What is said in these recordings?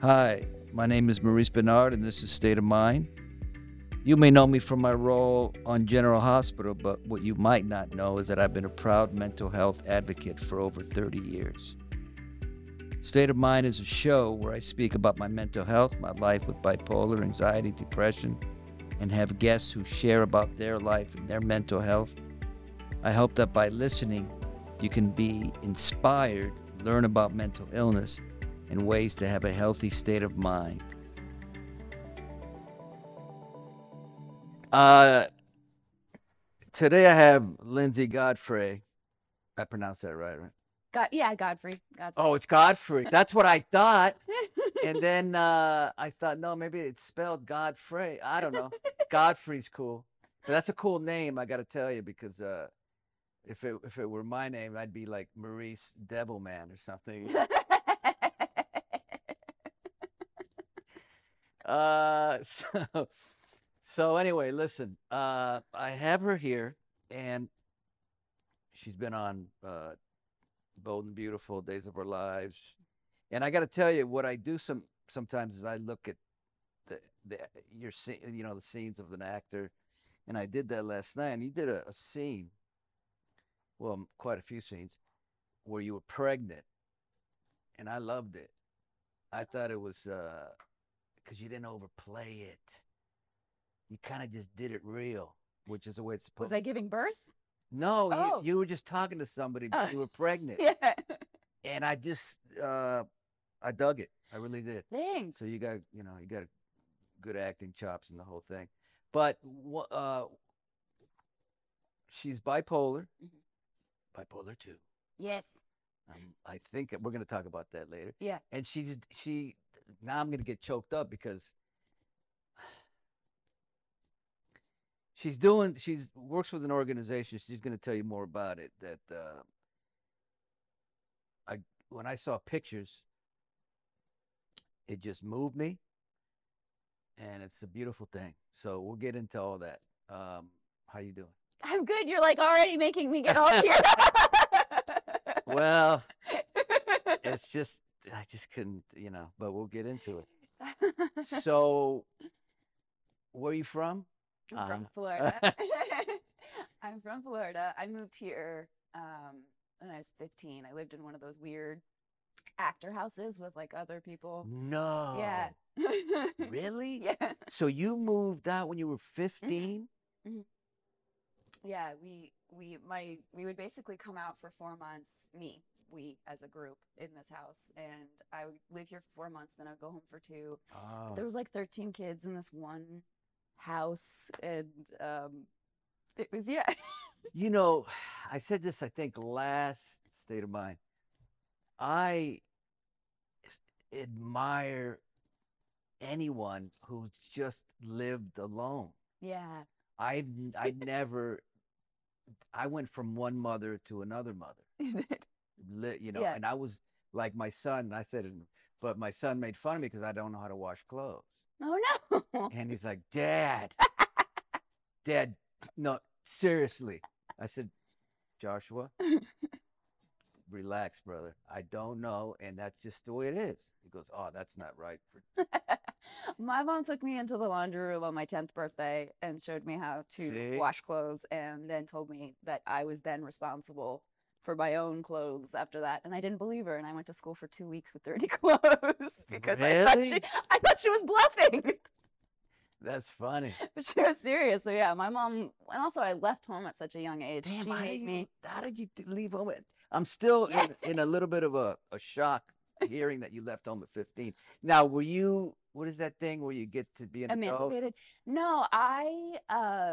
Hi, my name is Maurice Benard, and this is State of Mind. You may know me from my role on General Hospital, but what you might not know is that I've been a proud mental health advocate for over 30 years. State of Mind is a show where I speak about my mental health, my life with bipolar, anxiety, depression, and have guests who share about their life and their mental health. I hope that by listening, you can be inspired, learn about mental illness, and ways to have a healthy state of mind. Today I have Linsey Godfrey. I pronounced that right? Godfrey. Oh, it's Godfrey. That's what I thought. And then I thought, no, maybe it's spelled Godfrey. I don't know. Godfrey's cool. But that's a cool name, I got to tell you, because if it were my name, I'd be like Maurice Devilman or something. So anyway, listen, I have her here, and she's been on Bold and Beautiful, Days of Our Lives. And I got to tell you, what I do sometimes is I look at the scenes of an actor, and I did that last night. And you did a scene, well, quite a few scenes, where you were pregnant, and I loved it. I thought it was because you didn't overplay it. You kind of just did it real, which is the way it's supposed to be. Was I giving birth? No, oh. you were just talking to somebody, but you were pregnant. Yeah. And I just, I dug it. I really did. Thanks. So you got good acting chops and the whole thing. But she's bipolar. Mm-hmm. Bipolar 2. Yes. I think we're going to talk about that later. Yeah. And she now I'm going to get choked up because She works with an organization. She's going to tell you more about it. That when I saw pictures, it just moved me, and it's a beautiful thing. So we'll get into all that. How you doing? I'm good. You're like already making me get all teared up. Well, it's just I just couldn't, But we'll get into it. So, where are you from? I'm from Florida. I moved here when I was 15. I lived in one of those weird actor houses with like other people. No. Yeah. Really? Yeah. So you moved out when you were 15? Mm-hmm. Mm-hmm. Yeah. We would basically come out for 4 months. We as a group in this house, and I would live here for 4 months. Then I'd go home for 2. Oh. But there was like 13 kids in this one house, and it was I said this, I think, last State of Mind. I admire anyone who's just lived alone. Yeah. I never I went from one mother to another mother. Yeah. And I was like my son, I said it, but my son made fun of me because I don't know how to wash clothes. Oh no. And he's like, Dad, no, seriously. I said, Joshua, relax, brother. I don't know. And that's just the way it is. He goes, oh, that's not right. My mom took me into the laundry room on my 10th birthday and showed me how to wash clothes, and then told me that I was then responsible for my own clothes after that. And I didn't believe her. And I went to school for 2 weeks with dirty clothes because really? I thought she was bluffing. That's funny. But she was serious. So yeah, my mom, and also I left home at such a young age. Damn, she made me. How did you leave home? I'm still in a little bit of a shock hearing that you left home at 15. Now, were you, what is that thing where you get to be an emancipated adult? No,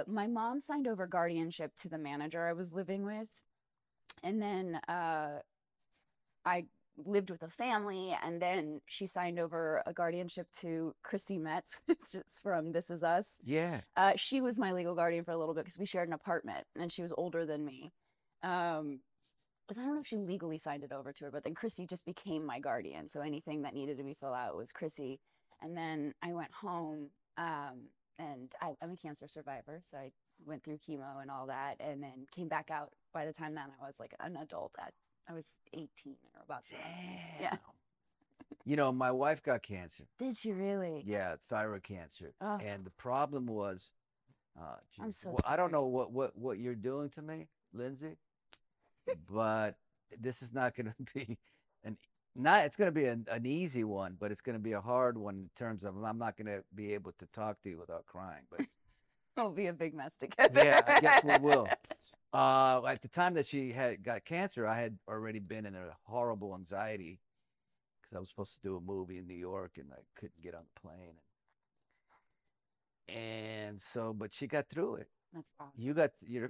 my mom signed over guardianship to the manager I was living with. And then I lived with a family, and then she signed over a guardianship to Chrissy Metz, which is from This Is Us. Yeah. She was my legal guardian for a little bit because we shared an apartment, and she was older than me. I don't know if she legally signed it over to her, but then Chrissy just became my guardian. So anything that needed to be filled out was Chrissy. And then I went home, and I'm a cancer survivor, so I went through chemo and all that, and then came back out. By the time then I was like an adult. I was 18 or about. Damn. Yeah. You know, my wife got cancer. Did she really? Yeah, thyroid cancer. Oh. And the problem was, I'm so sorry. I don't know what you're doing to me, Linsey, but this is not going to be it's going to be an easy one, but it's going to be a hard one in terms of I'm not going to be able to talk to you without crying. But we'll be a big mess together. Yeah, I guess we will. At the time that she got cancer, I had already been in a horrible anxiety because I was supposed to do a movie in New York and I couldn't get on the plane. And so, but she got through it. That's awesome. You got your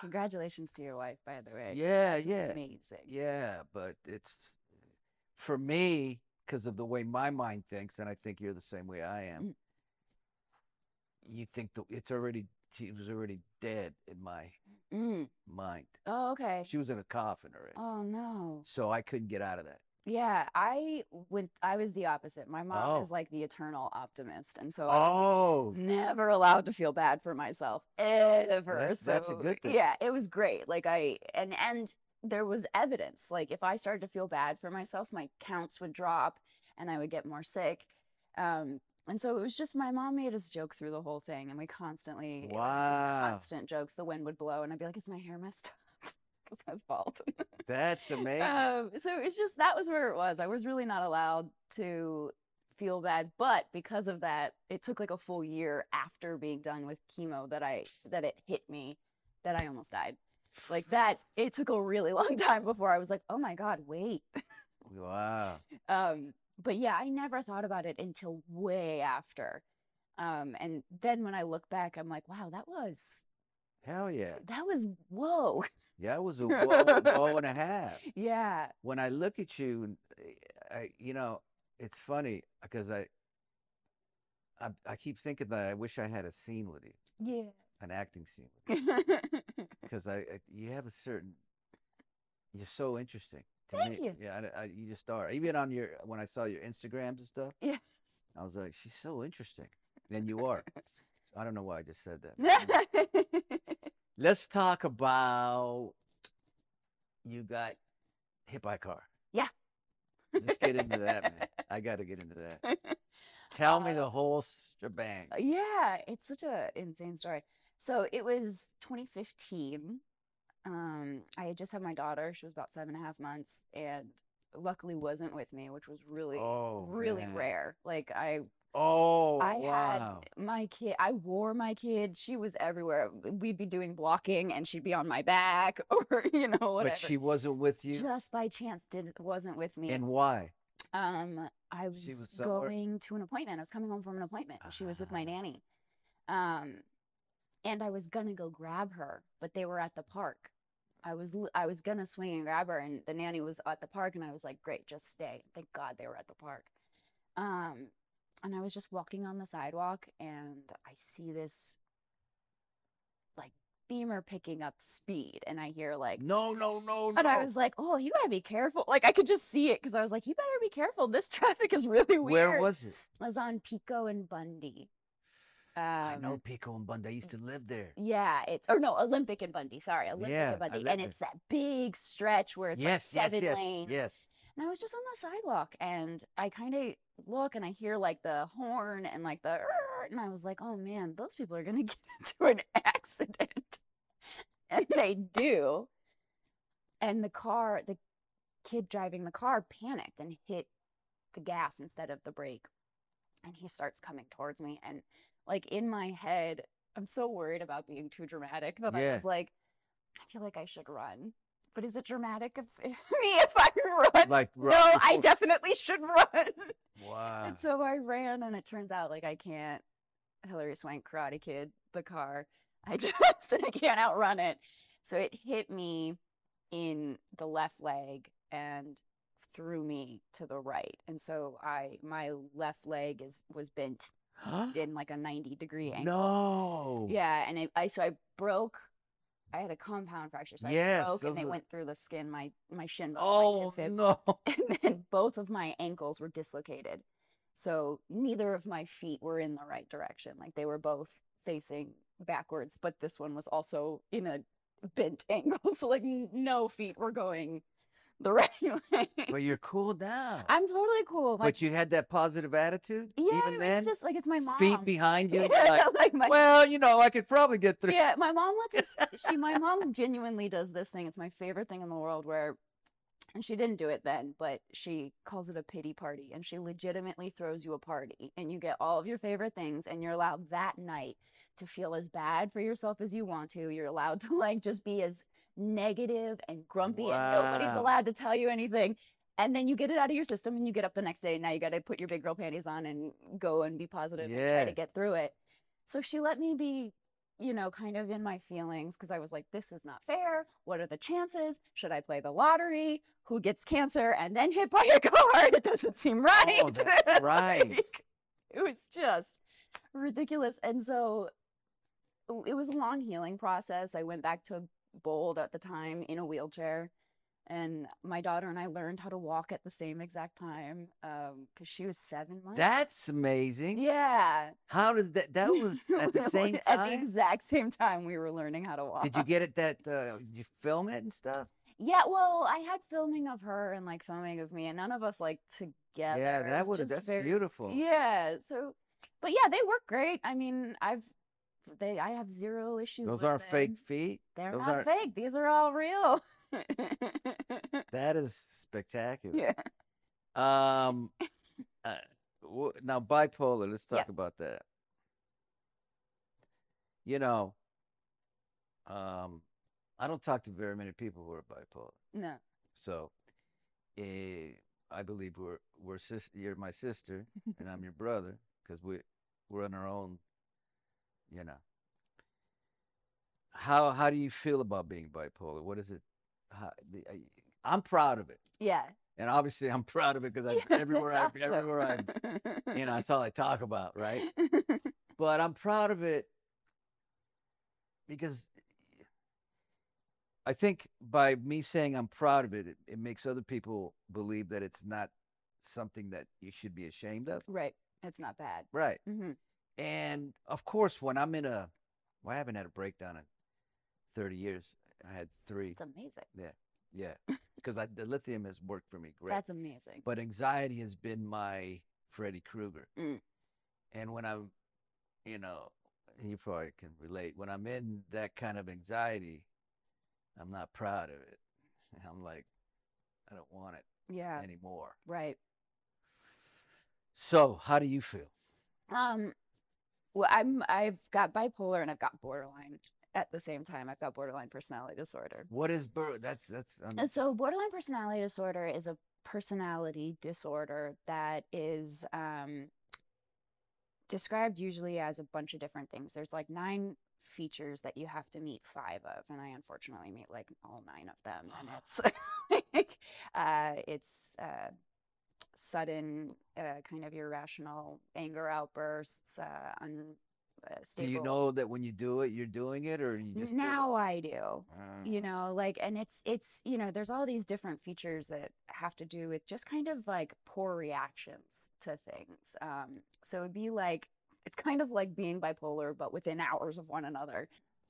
congratulations to your wife, by the way. Yeah, that's amazing. Yeah, but it's for me because of the way my mind thinks, and I think you're the same way I am. Mm. You think that she was already dead in my mind. Oh, okay. She was in a coffin already. Oh no. So I couldn't get out of that. Yeah, I was the opposite. My mom is like the eternal optimist, and so I was never allowed to feel bad for myself ever. That's a good thing. Yeah, it was great. Like and there was evidence. Like if I started to feel bad for myself, my counts would drop, and I would get more sick. And so it was just my mom made us joke through the whole thing, and we constantly it was just constant jokes. The wind would blow, and I'd be like, "Is my hair messed up?" That's bald. That's amazing. So it's just that was where it was. I was really not allowed to feel bad, but because of that, it took like a full year after being done with chemo that it hit me that I almost died. Like that, it took a really long time before I was like, oh my God, wait. Wow. But yeah, I never thought about it until way after. And then when I look back, I'm like, wow, that was hell yeah. That was whoa. Yeah, it was a whoa and a half. Yeah. When I look at you, it's funny because I keep thinking that I wish I had a scene with you. Yeah. An acting scene with you. Because you have a certain, you're so interesting to me. Thank you. Yeah, you just are. Even on when I saw your Instagrams and stuff. Yeah. I was like, she's so interesting. And you are. I don't know why I just said that. Let's talk about you got hit by a car. Yeah. Let's get into that, man. I got to get into that. Tell me the whole shebang. Yeah, it's such an insane story. So it was 2015. I had just had my daughter. She was about 7.5 months and luckily wasn't with me, which was really, really rare. Like I had my kid. I wore my kid. She was everywhere. We'd be doing blocking and she'd be on my back or, whatever. But she wasn't with you? Just by chance wasn't with me. And why? I was going to an appointment. I was coming home from an appointment. She was with my nanny. And I was going to go grab her, but they were at the park. I was going to swing and grab her and the nanny was at the park and I was like, great, just stay. Thank God they were at the park. And I was just walking on the sidewalk and I see this like Beamer picking up speed and I hear like, no. And I was like, oh, you gotta be careful. Like I could just see it. Cause I was like, you better be careful. This traffic is really weird. Where was it? I was on Pico and Bundy. I know Pico and Bundy. I used to live there. Yeah. Olympic and Bundy. Sorry. Olympic and Bundy. And it's that big stretch where it's like seven lanes. Yes. And I was just on the sidewalk and I kind of look and I hear like the horn and like the, and I was like, oh man, those people are going to get into an accident. And they do. And the kid driving the car panicked and hit the gas instead of the brake. And he starts coming towards me. And like in my head, I'm so worried about being too dramatic that I was like, I feel like I should run. But is it dramatic of me if I run? Like, run no, before. I definitely should run. Wow. And so I ran, and it turns out, like, I can't Hilary Swank Karate Kid, the car. I can't outrun it. So it hit me in the left leg and threw me to the right. And so my left leg was bent in, like, a 90-degree angle. No. Yeah, and I broke. I had a compound fracture, so I broke, and they went through the skin, my shin bone, my tip. No. And then both of my ankles were dislocated. So neither of my feet were in the right direction. Like, they were both facing backwards, but this one was also in a bent angle. So, like, no feet were going the regular way. But you're cool now. I'm totally cool. Like, but you had that positive attitude? Yeah, even then? It's just like, it's my mom. Feet behind you? Yeah, like my, well, you know, I could probably get through. Yeah, my mom lets us, my mom genuinely does this thing. It's my favorite thing in the world where, and she didn't do it then, but she calls it a pity party. And she legitimately throws you a party and you get all of your favorite things and you're allowed that night to feel as bad for yourself as you want to. You're allowed to like just be as negative and grumpy and nobody's allowed to tell you anything. And then you get it out of your system and you get up the next day. And now you got to put your big girl panties on and go and be positive and try to get through it. So she let me be, you know, kind of in my feelings because I was like, this is not fair. What are the chances? Should I play the lottery? Who gets cancer and then hit by a car? It doesn't seem right. Oh, that's right. Like, it was just ridiculous. And so it was a long healing process. I went back to Bold at the time in a wheelchair, and my daughter and I learned how to walk at the same exact time because she was 7 months. That's amazing. Yeah. How does that? That was at the same time. At the exact same time, we were learning how to walk. Did you get it? That did you film it and stuff? Yeah. Well, I had filming of her and like filming of me, and none of us like together. Yeah, that would. That's very beautiful. Yeah. So, but yeah, they work great. I mean, I have zero issues with them. Those aren't fake feet? They're not fake. These are all real. That is spectacular. Yeah. Now, bipolar, let's talk about that. You know, I don't talk to very many people who are bipolar. No. So, I believe you're my sister, and I'm your brother, because we're on our own. You know, how do you feel about being bipolar? What is it? I'm proud of it. Yeah. And obviously, I'm proud of it because everywhere I, you know, that's all I talk about, right? But I'm proud of it because I think by me saying I'm proud of it, it makes other people believe that it's not something that you should be ashamed of. Right. It's not bad. Right. Mm-hmm. And of course, when I'm in a, well, I haven't had a breakdown in 30 years. I had 3. That's amazing. Yeah, because the lithium has worked for me great. That's amazing. But anxiety has been my Freddy Krueger. Mm. And when I'm, you know, you probably can relate. When I'm in that kind of anxiety, I'm not proud of it. I'm like, I don't want it anymore. Right. So, how do you feel? Well, I've got bipolar and I've got borderline at the same time. I've got borderline personality disorder. What is So borderline personality disorder is a personality disorder that is described usually as a bunch of different things. There's like 9 features that you have to meet 5 of, and I unfortunately meet like all 9 of them. And it's like it's sudden, kind of irrational anger outbursts. Unstable. Do you know that when you do it, you're doing it, or you just now? I do. You know, like, and it's you know, there's all these different features that have to do with just kind of like poor reactions to things. So it'd be like it's kind of like being bipolar, but within hours of one another.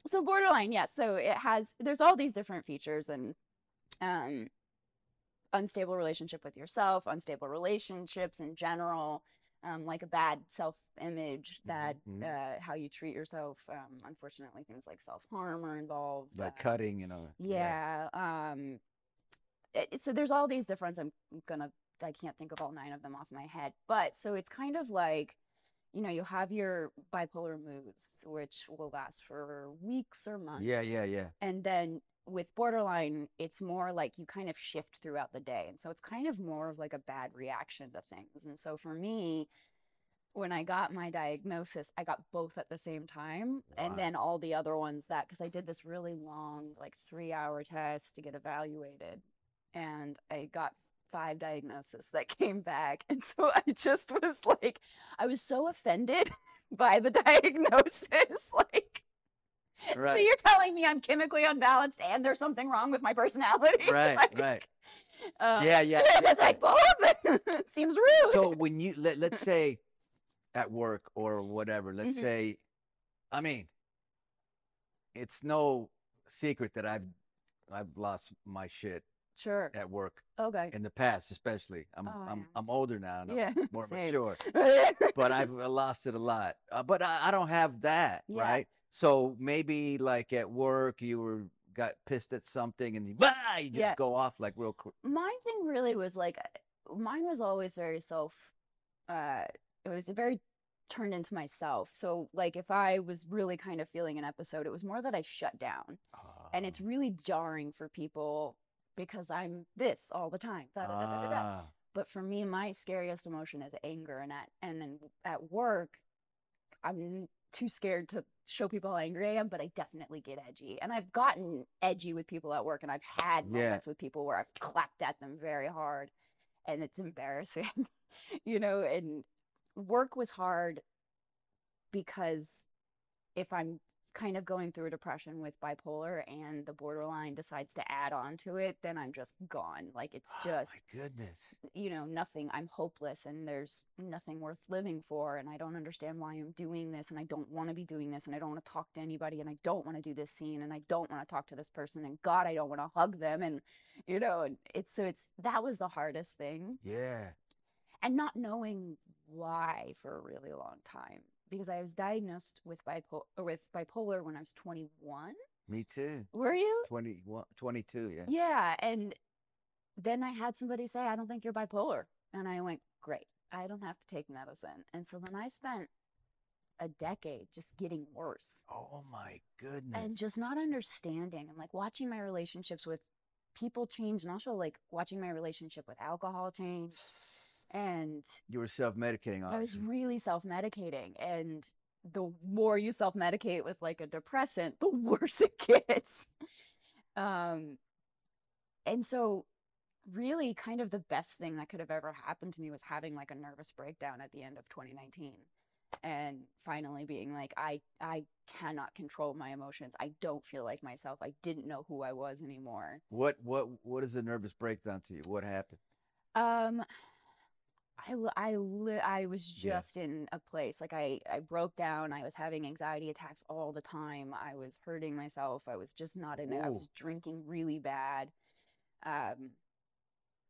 So borderline, yes. Yeah, so there's all these different features and unstable relationship with yourself, unstable relationships in general, like a bad self-image, that how you treat yourself. Unfortunately, things like self-harm are involved. Like cutting, you know. Yeah. So there's all these different, I can't think of all 9 of them off my head. But so it's kind of like, you know, you have your bipolar moods, which will last for weeks or months. Yeah. And then with borderline, it's more like you kind of shift throughout the day. And so it's kind of more of like a bad reaction to things. And so for me, when I got my diagnosis, I got both at the same time. Wow. And then all the other ones because I did this really long, like 3-hour test to get evaluated. And I got 5 diagnoses that came back. And so I just was like, I was so offended by the diagnosis. Like, right. So you're telling me I'm chemically unbalanced and there's something wrong with my personality? Right, like, right. It's like, both? It seems rude. So when you, let's say at work or whatever, let's say, I mean, it's no secret that I've lost my shit Sure. At work. Okay. In the past, especially. I'm older now and I'm more mature. But I've lost it a lot. But I don't have that, right? So maybe like at work, you got pissed at something and you just go off like real quick. My thing really was like, mine was always very it was very turned into myself. So like if I was really kind of feeling an episode, it was more that I shut down. And it's really jarring for people because I'm this all the time. But for me, my scariest emotion is anger. And then at work, I'm too scared to show people how angry I am, but I definitely get edgy. And I've gotten edgy with people at work, and I've had moments with people where I've clapped at them very hard, and it's embarrassing, and work was hard because if I'm kind of going through a depression with bipolar and the borderline decides to add on to it, then I'm just gone. Like it's just, my goodness, nothing. I'm hopeless and there's nothing worth living for. And I don't understand why I'm doing this. And I don't want to be doing this. And I don't want to talk to anybody. And I don't want to do this scene. And I don't want to talk to this person. And God, I don't want to hug them. And that was the hardest thing. Yeah. And not knowing why for a really long time. Because I was diagnosed with bipolar when I was 21. Me too. Were you? 22, yeah. Yeah, and then I had somebody say, I don't think you're bipolar. And I went, great, I don't have to take medicine. And so then I spent a decade just getting worse. Oh my goodness. And just not understanding. And like watching my relationships with people change, and also like watching my relationship with alcohol change. And you were self-medicating. Obviously. I was really self-medicating, and the more you self-medicate with like a depressant, the worse it gets. And so really kind of the best thing that could have ever happened to me was having like a nervous breakdown at the end of 2019 and finally being like, I cannot control my emotions. I don't feel like myself. I didn't know who I was anymore. What is a nervous breakdown to you? What happened? I was just in a place, like I broke down, I was having anxiety attacks all the time, I was hurting myself, I was just not in it, I was drinking really bad.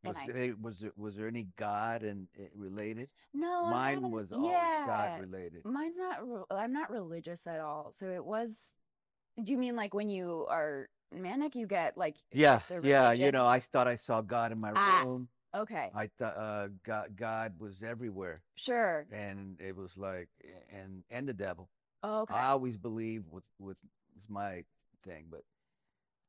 Was there any God and related? No. Mine was always God related. Mine's not, I'm not religious at all. So it was, do you mean like when you are manic, you get like. Yeah, I thought I saw God in my room. Okay. I thought God was everywhere. Sure. And it was like, and the devil. Oh, okay. I always believe with my thing, but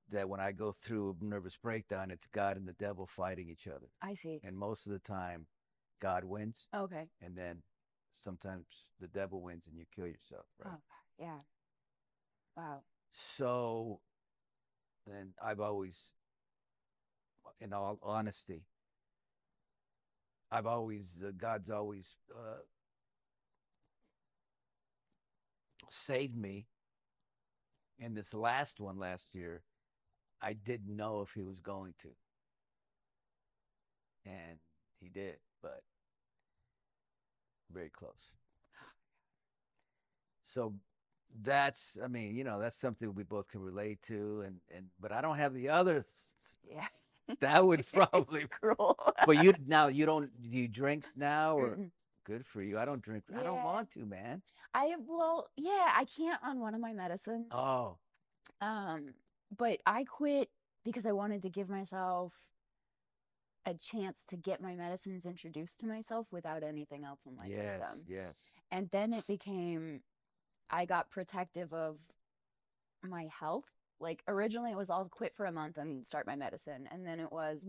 that when I go through a nervous breakdown, it's God and the devil fighting each other. I see. And most of the time, God wins. Okay. And then sometimes the devil wins and you kill yourself, right? Oh, yeah. Wow. So, and I've always, in all honesty, God's always saved me. And this last one last year, I didn't know if he was going to. And he did, but very close. So that's, that's something we both can relate to. But I don't have the other. Yeah. That would probably cruel. But you drink now, or good for you. I don't drink. Yeah. I don't want to, man. I can't on one of my medicines. Oh. But I quit because I wanted to give myself a chance to get my medicines introduced to myself without anything else in my system. Yes. And then it became, I got protective of my health. Like originally it was I'll quit for a month and start my medicine. And then it was,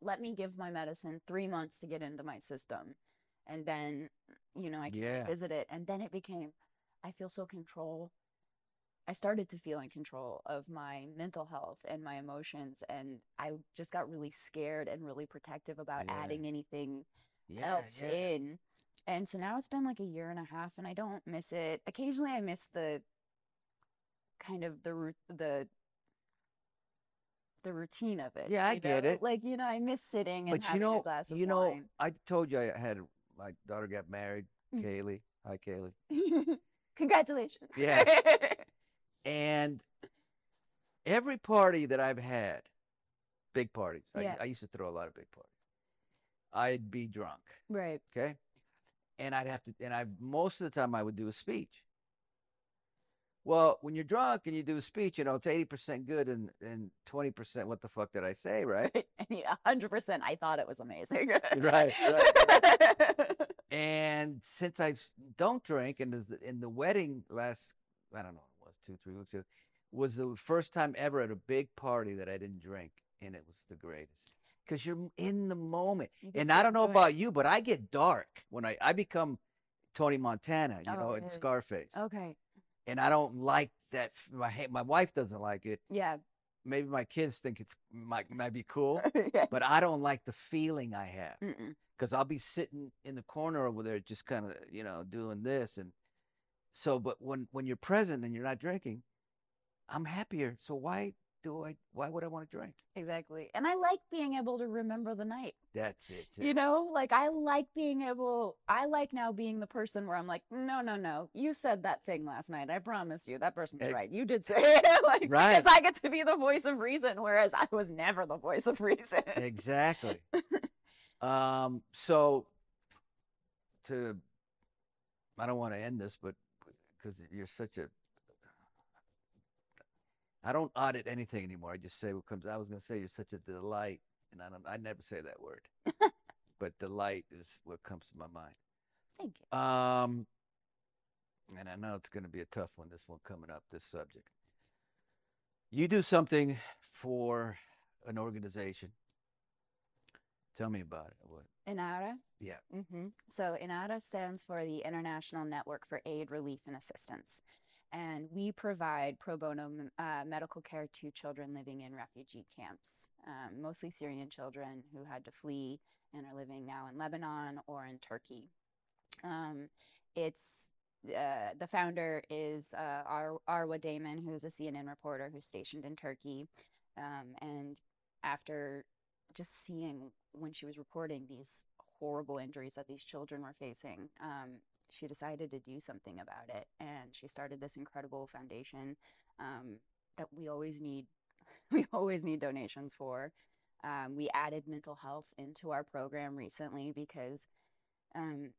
let me give my medicine 3 months to get into my system. And then, I can visit it. And then it became, I feel so control. I started to feel in control of my mental health and my emotions. And I just got really scared and really protective about adding anything else in. And so now it's been like a year and a half and I don't miss it. Occasionally I miss the routine of it. Yeah, I get it. Like, I miss sitting and having a glass of wine. I told you I had, my daughter got married, Kaylee. Hi, Kaylee. Congratulations. Yeah. And every party that I've had, big parties. Yeah. I used to throw a lot of big parties. I'd be drunk. Right. Okay. And I'd have to, and I, most of the time I would do a speech. Well, when you're drunk and you do a speech, you know, it's 80% good and 20% what the fuck did I say, right? I mean, 100% I thought it was amazing. Right. And since I don't drink, and in the wedding last, I don't know, it was 2-3 weeks ago, was the first time ever at a big party that I didn't drink, and it was the greatest. Because you're in the moment. And I don't know about you, but I get dark when I become Tony Montana, you know, in Scarface. Okay. And I don't like that. My wife doesn't like it. Yeah. Maybe my kids think it's might be cool, yeah. But I don't like the feeling I have. Because I'll be sitting in the corner over there just kind of, you know, doing this. And so, but when you're present and you're not drinking, I'm happier. So why would I want to drink? Exactly. And I like being able to remember the night. That's it. Too. You know, like I like now being the person where I'm like, no, you said that thing last night. I promise you that person's right. You did say it. Like, right. Because I get to be the voice of reason, whereas I was never the voice of reason. Exactly. I don't want to end this, but because you're such a, I don't audit anything anymore. I just say what comes. I was going to say you're such a delight, and I never say that word. But delight is what comes to my mind. Thank you. And I know it's going to be a tough one, this one coming up, this subject. You do something for an organization. Tell me about it. What? Inara? Yeah. Mm-hmm. So Inara stands for the International Network for Aid, Relief, and Assistance. And we provide pro bono medical care to children living in refugee camps, mostly Syrian children who had to flee and are living now in Lebanon or in Turkey. The founder is Arwa Damon, who is a CNN reporter who's stationed in Turkey. And after just seeing when she was reporting these horrible injuries that these children were facing, she decided to do something about it, and she started this incredible foundation that we always need donations for. We added mental health into our program recently because, you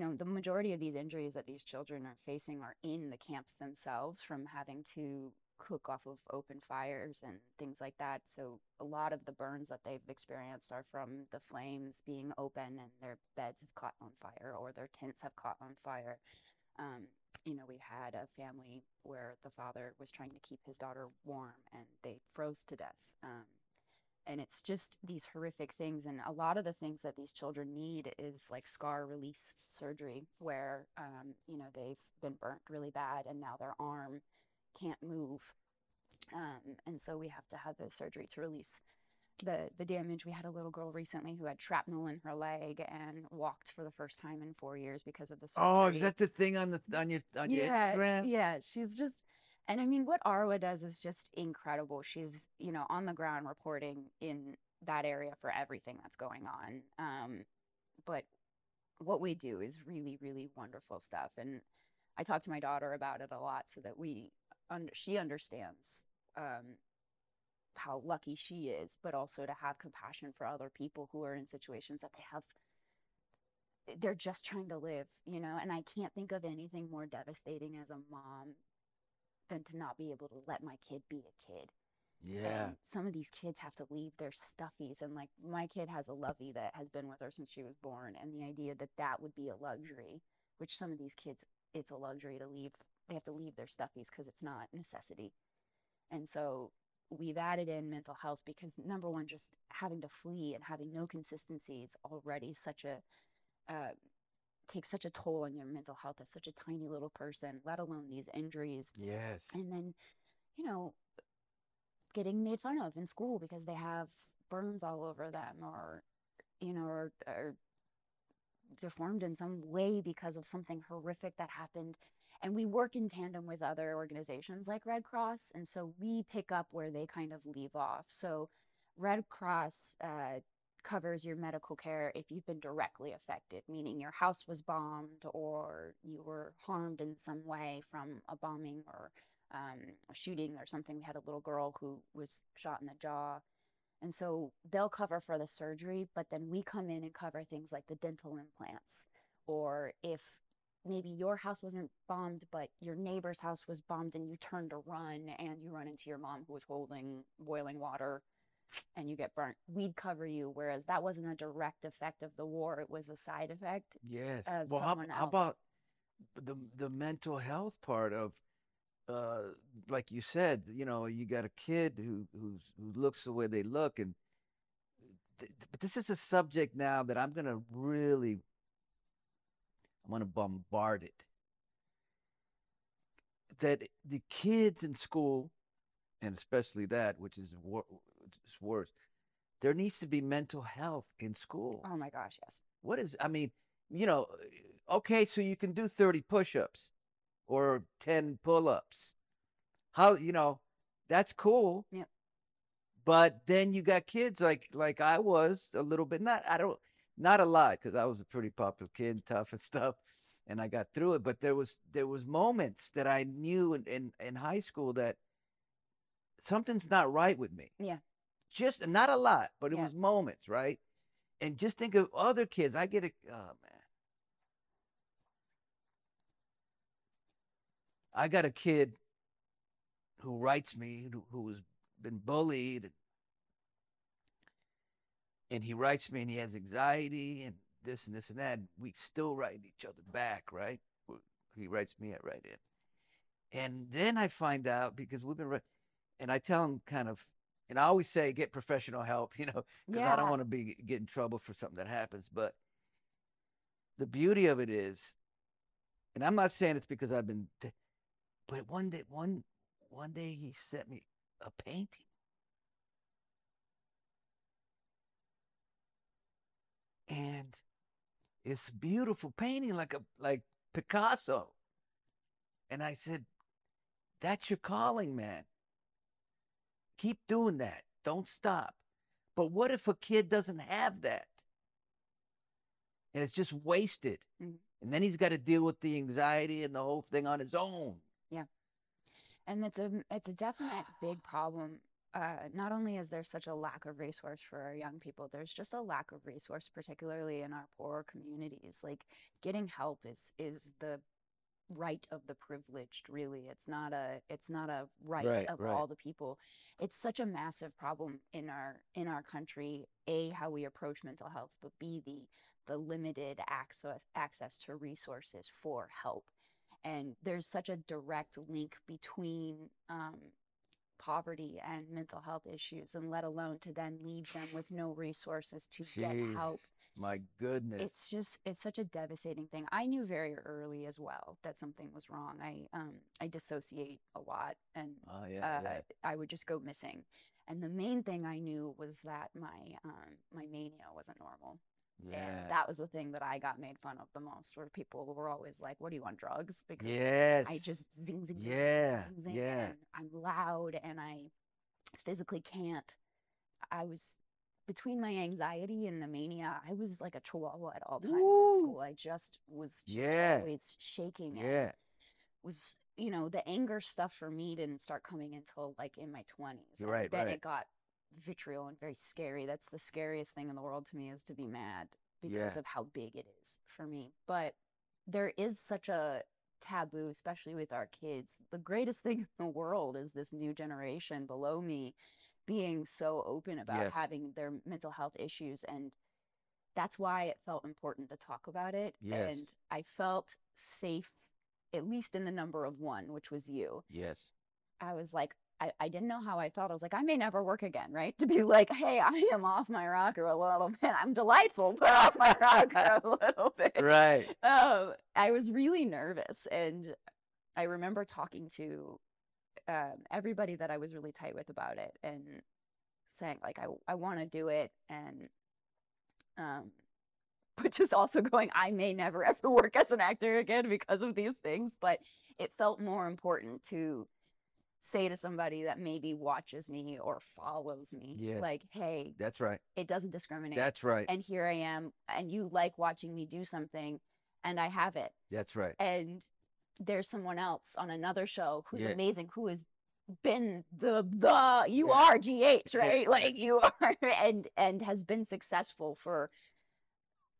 know, the majority of these injuries that these children are facing are in the camps themselves from having to cook off of open fires and things like that. So a lot of the burns that they've experienced are from the flames being open and their beds have caught on fire or their tents have caught on fire. You know, we had a family where the father was trying to keep his daughter warm and they froze to death. And it's just these horrific things. And a lot of the things that these children need is like scar release surgery where, you know, they've been burnt really bad and now their arm can't move, and so we have to have the surgery to release the damage. We had a little girl recently who had shrapnel in her leg and walked for the first time in 4 years because of the surgery. Oh, is that the thing on your Instagram? Yeah, she's just, and I mean, what Arwa does is just incredible. She's, you know, on the ground reporting in that area for everything that's going on. But what we do is really, really wonderful stuff, and I talk to my daughter about it a lot so that she understands how lucky she is, but also to have compassion for other people who are in situations that they're just trying to live, you know. And I can't think of anything more devastating as a mom than to not be able to let my kid be a kid. Yeah. And some of these kids have to leave their stuffies, and like my kid has a lovey that has been with her since she was born, and the idea that that would be a luxury, which some of these kids, it's a luxury to leave. They have to leave their stuffies because it's not necessity. And so we've added in mental health because, number one, just having to flee and having no consistency is already takes such a toll on your mental health as such a tiny little person, let alone these injuries. Yes. And then, you know, getting made fun of in school because they have burns all over them or, you know, or deformed in some way because of something horrific that happened. And we work in tandem with other organizations like Red Cross. And so we pick up where they kind of leave off. So Red Cross covers your medical care if you've been directly affected, meaning your house was bombed or you were harmed in some way from a bombing or a shooting or something. We had a little girl who was shot in the jaw And so they'll cover for the surgery, but then we come in and cover things like the dental implants, or if maybe your house wasn't bombed, but your neighbor's house was bombed and you turn to run and you run into your mom who was holding boiling water and you get burnt. We'd cover you, whereas that wasn't a direct effect of the war. It was a side effect. Yes. Well, how about the mental health part of, like you said, you know, you got a kid who looks the way they look, and but this is a subject now that I'm gonna bombard it. That the kids in school, and especially that, which is worse, there needs to be mental health in school. Oh my gosh, yes. What is, I mean, you know, okay, so you can do 30 push-ups or 10 pull-ups. How, you know, that's cool. Yeah. But then you got kids like I was a little bit, not a lot, because I was a pretty popular kid, tough and stuff, and I got through it. But there was moments that I knew in high school that something's not right with me. Yeah. Just not a lot, but it was moments, right? And just think of other kids. I got a kid who writes me, who has been bullied. And he writes me, and he has anxiety, and this and this and that. We still write each other back, right? He writes me, I write him. And then I find out, because we've been writing, and I tell him kind of, and I always say, get professional help, you know, because I don't want to get in trouble for something that happens. But the beauty of it is, and I'm not saying it's because I've been, but one day he sent me a painting. And it's beautiful painting, like Picasso. And I said, that's your calling, man. Keep doing that. Don't stop. But what if a kid doesn't have that? And it's just wasted. Mm-hmm. And then he's got to deal with the anxiety and the whole thing on his own. Yeah. And it's a definite big problem. Not only is there such a lack of resource for our young people, there's just a lack of resource, particularly in our poorer communities. Like, getting help is the right of the privileged, really. It's not a right of all the people. It's such a massive problem in our country, A, how we approach mental health, but B, the limited access to resources for help. And there's such a direct link between poverty and mental health issues, and let alone to then leave them with no resources to get help. My goodness. It's such a devastating thing. I knew very early as well that something was wrong. I dissociate a lot, and I would just go missing. And the main thing I knew was that my mania wasn't normal. Yeah. And that was the thing that I got made fun of the most, where people were always like, what do you want, drugs? Because I just zing, zing, zing, zing, and I'm loud and I physically can't. I was, between my anxiety and the mania, I was like a chihuahua at all times in school. I just was always shaking. Yeah. Was, you know, the anger stuff for me didn't start coming until like in my 20s. Right, then it got vitriol and very scary. That's the scariest thing in the world to me, is to be mad, because of how big it is for me. But there is such a taboo, especially with our kids. The greatest thing in the world is this new generation below me being so open about having their mental health issues, and that's why it felt important to talk about it. And I felt safe, at least in the number of one, which was you. I was like, I didn't know how I felt. I was like, I may never work again, right? To be like, hey, I am off my rocker a little bit. I'm delightful, but off my rocker a little bit. Right. I was really nervous. And I remember talking to everybody that I was really tight with about it, and saying, like, I want to do it. And, but just also going, I may never ever work as an actor again because of these things. But it felt more important to say to somebody that maybe watches me or follows me, like, hey, that's right, it doesn't discriminate. That's right. And here I am, and you like watching me do something, and I have it. That's right. And there's someone else on another show who's amazing, who is been the you are GH, right? Yeah. Like you are, and has been successful for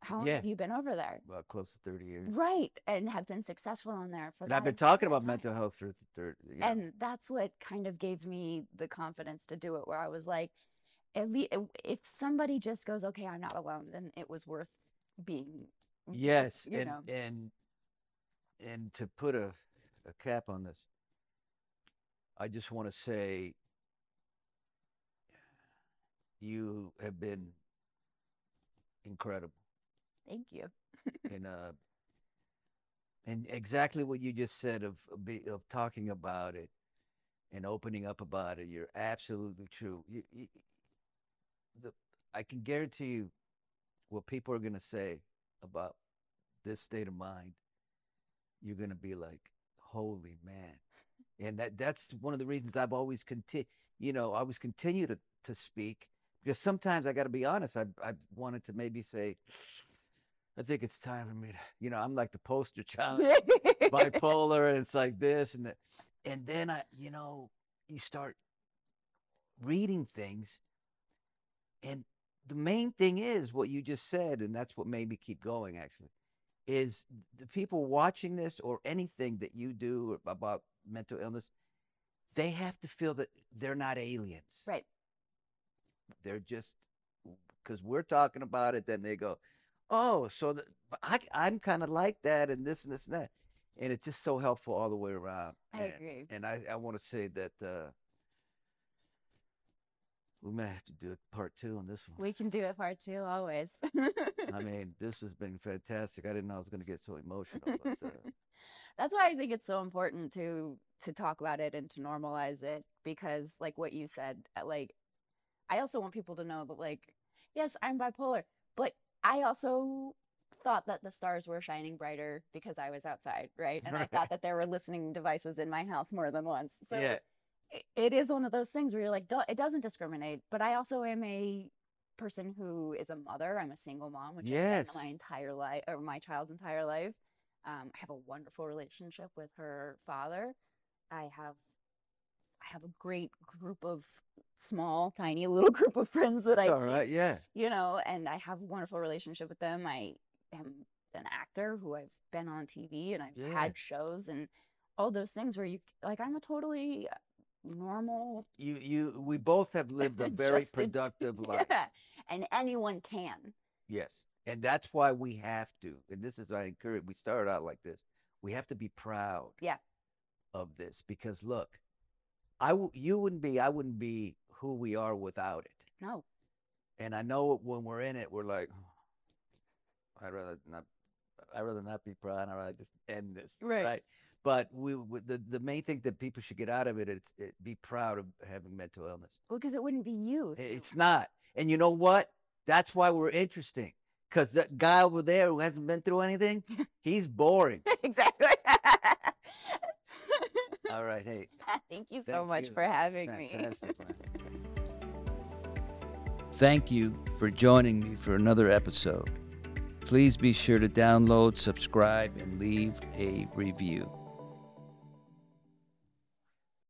how long have you been over there? Well, close to 30 years. Right. And have been successful on there for and that. I've been talking about mental health for 30 years. And that's what kind of gave me the confidence to do it, where I was like, at least if somebody just goes, okay, I'm not alone, then it was worth being. Yes. And to put a cap on this, I just want to say you have been incredible. Thank you. And exactly what you just said of talking about it and opening up about it, you're absolutely true. I can guarantee you what people are going to say about this state of mind, you're going to be like, holy man. And that's one of the reasons I've always continue to speak, because sometimes I got to be honest, I wanted to maybe say, I think it's time for me to, I'm like the poster child, bipolar, and it's like this and that. And then you start reading things. And the main thing is what you just said, and that's what made me keep going, actually, is the people watching this or anything that you do about mental illness, they have to feel that they're not aliens. Right. They're just, because we're talking about it, then they go, oh, so I'm kind of like that, and this and this and that. And it's just so helpful all the way around. I agree. And I want to say that we may have to do a part two on this one. We can do a part two always. I mean, this has been fantastic. I didn't know I was going to get so emotional. But, that's why I think it's so important to talk about it and to normalize it, because like what you said, like, I also want people to know that, like, yes, I'm bipolar, but I also thought that the stars were shining brighter because I was outside, right? And I thought that there were listening devices in my house more than once. So it is one of those things where you're like, it doesn't discriminate. But I also am a person who is a mother. I'm a single mom, which is my entire life, or my child's entire life. I have a wonderful relationship with her father. I have a great group of small, tiny little group of friends that I keep, and I have a wonderful relationship with them. I am an actor who I've been on TV, and I've had shows and all those things where you, like, I'm a totally normal. We both have lived a very productive life. Yeah. And anyone can. Yes. And that's why we have to, and this is, I encourage, we started out like this. We have to be proud of this, because look, I wouldn't be who we are without it. No. And I know when we're in it, we're like, oh, I'd rather not be proud. I'd rather just end this. Right. But the main thing that people should get out of it is be proud of having mental illness. Well, because it wouldn't be you. It's not. And you know what? That's why we're interesting. Because that guy over there who hasn't been through anything, he's boring. Exactly. All right, hey. Thank you so much for having me. Thank you for joining me for another episode. Please be sure to download, subscribe, and leave a review.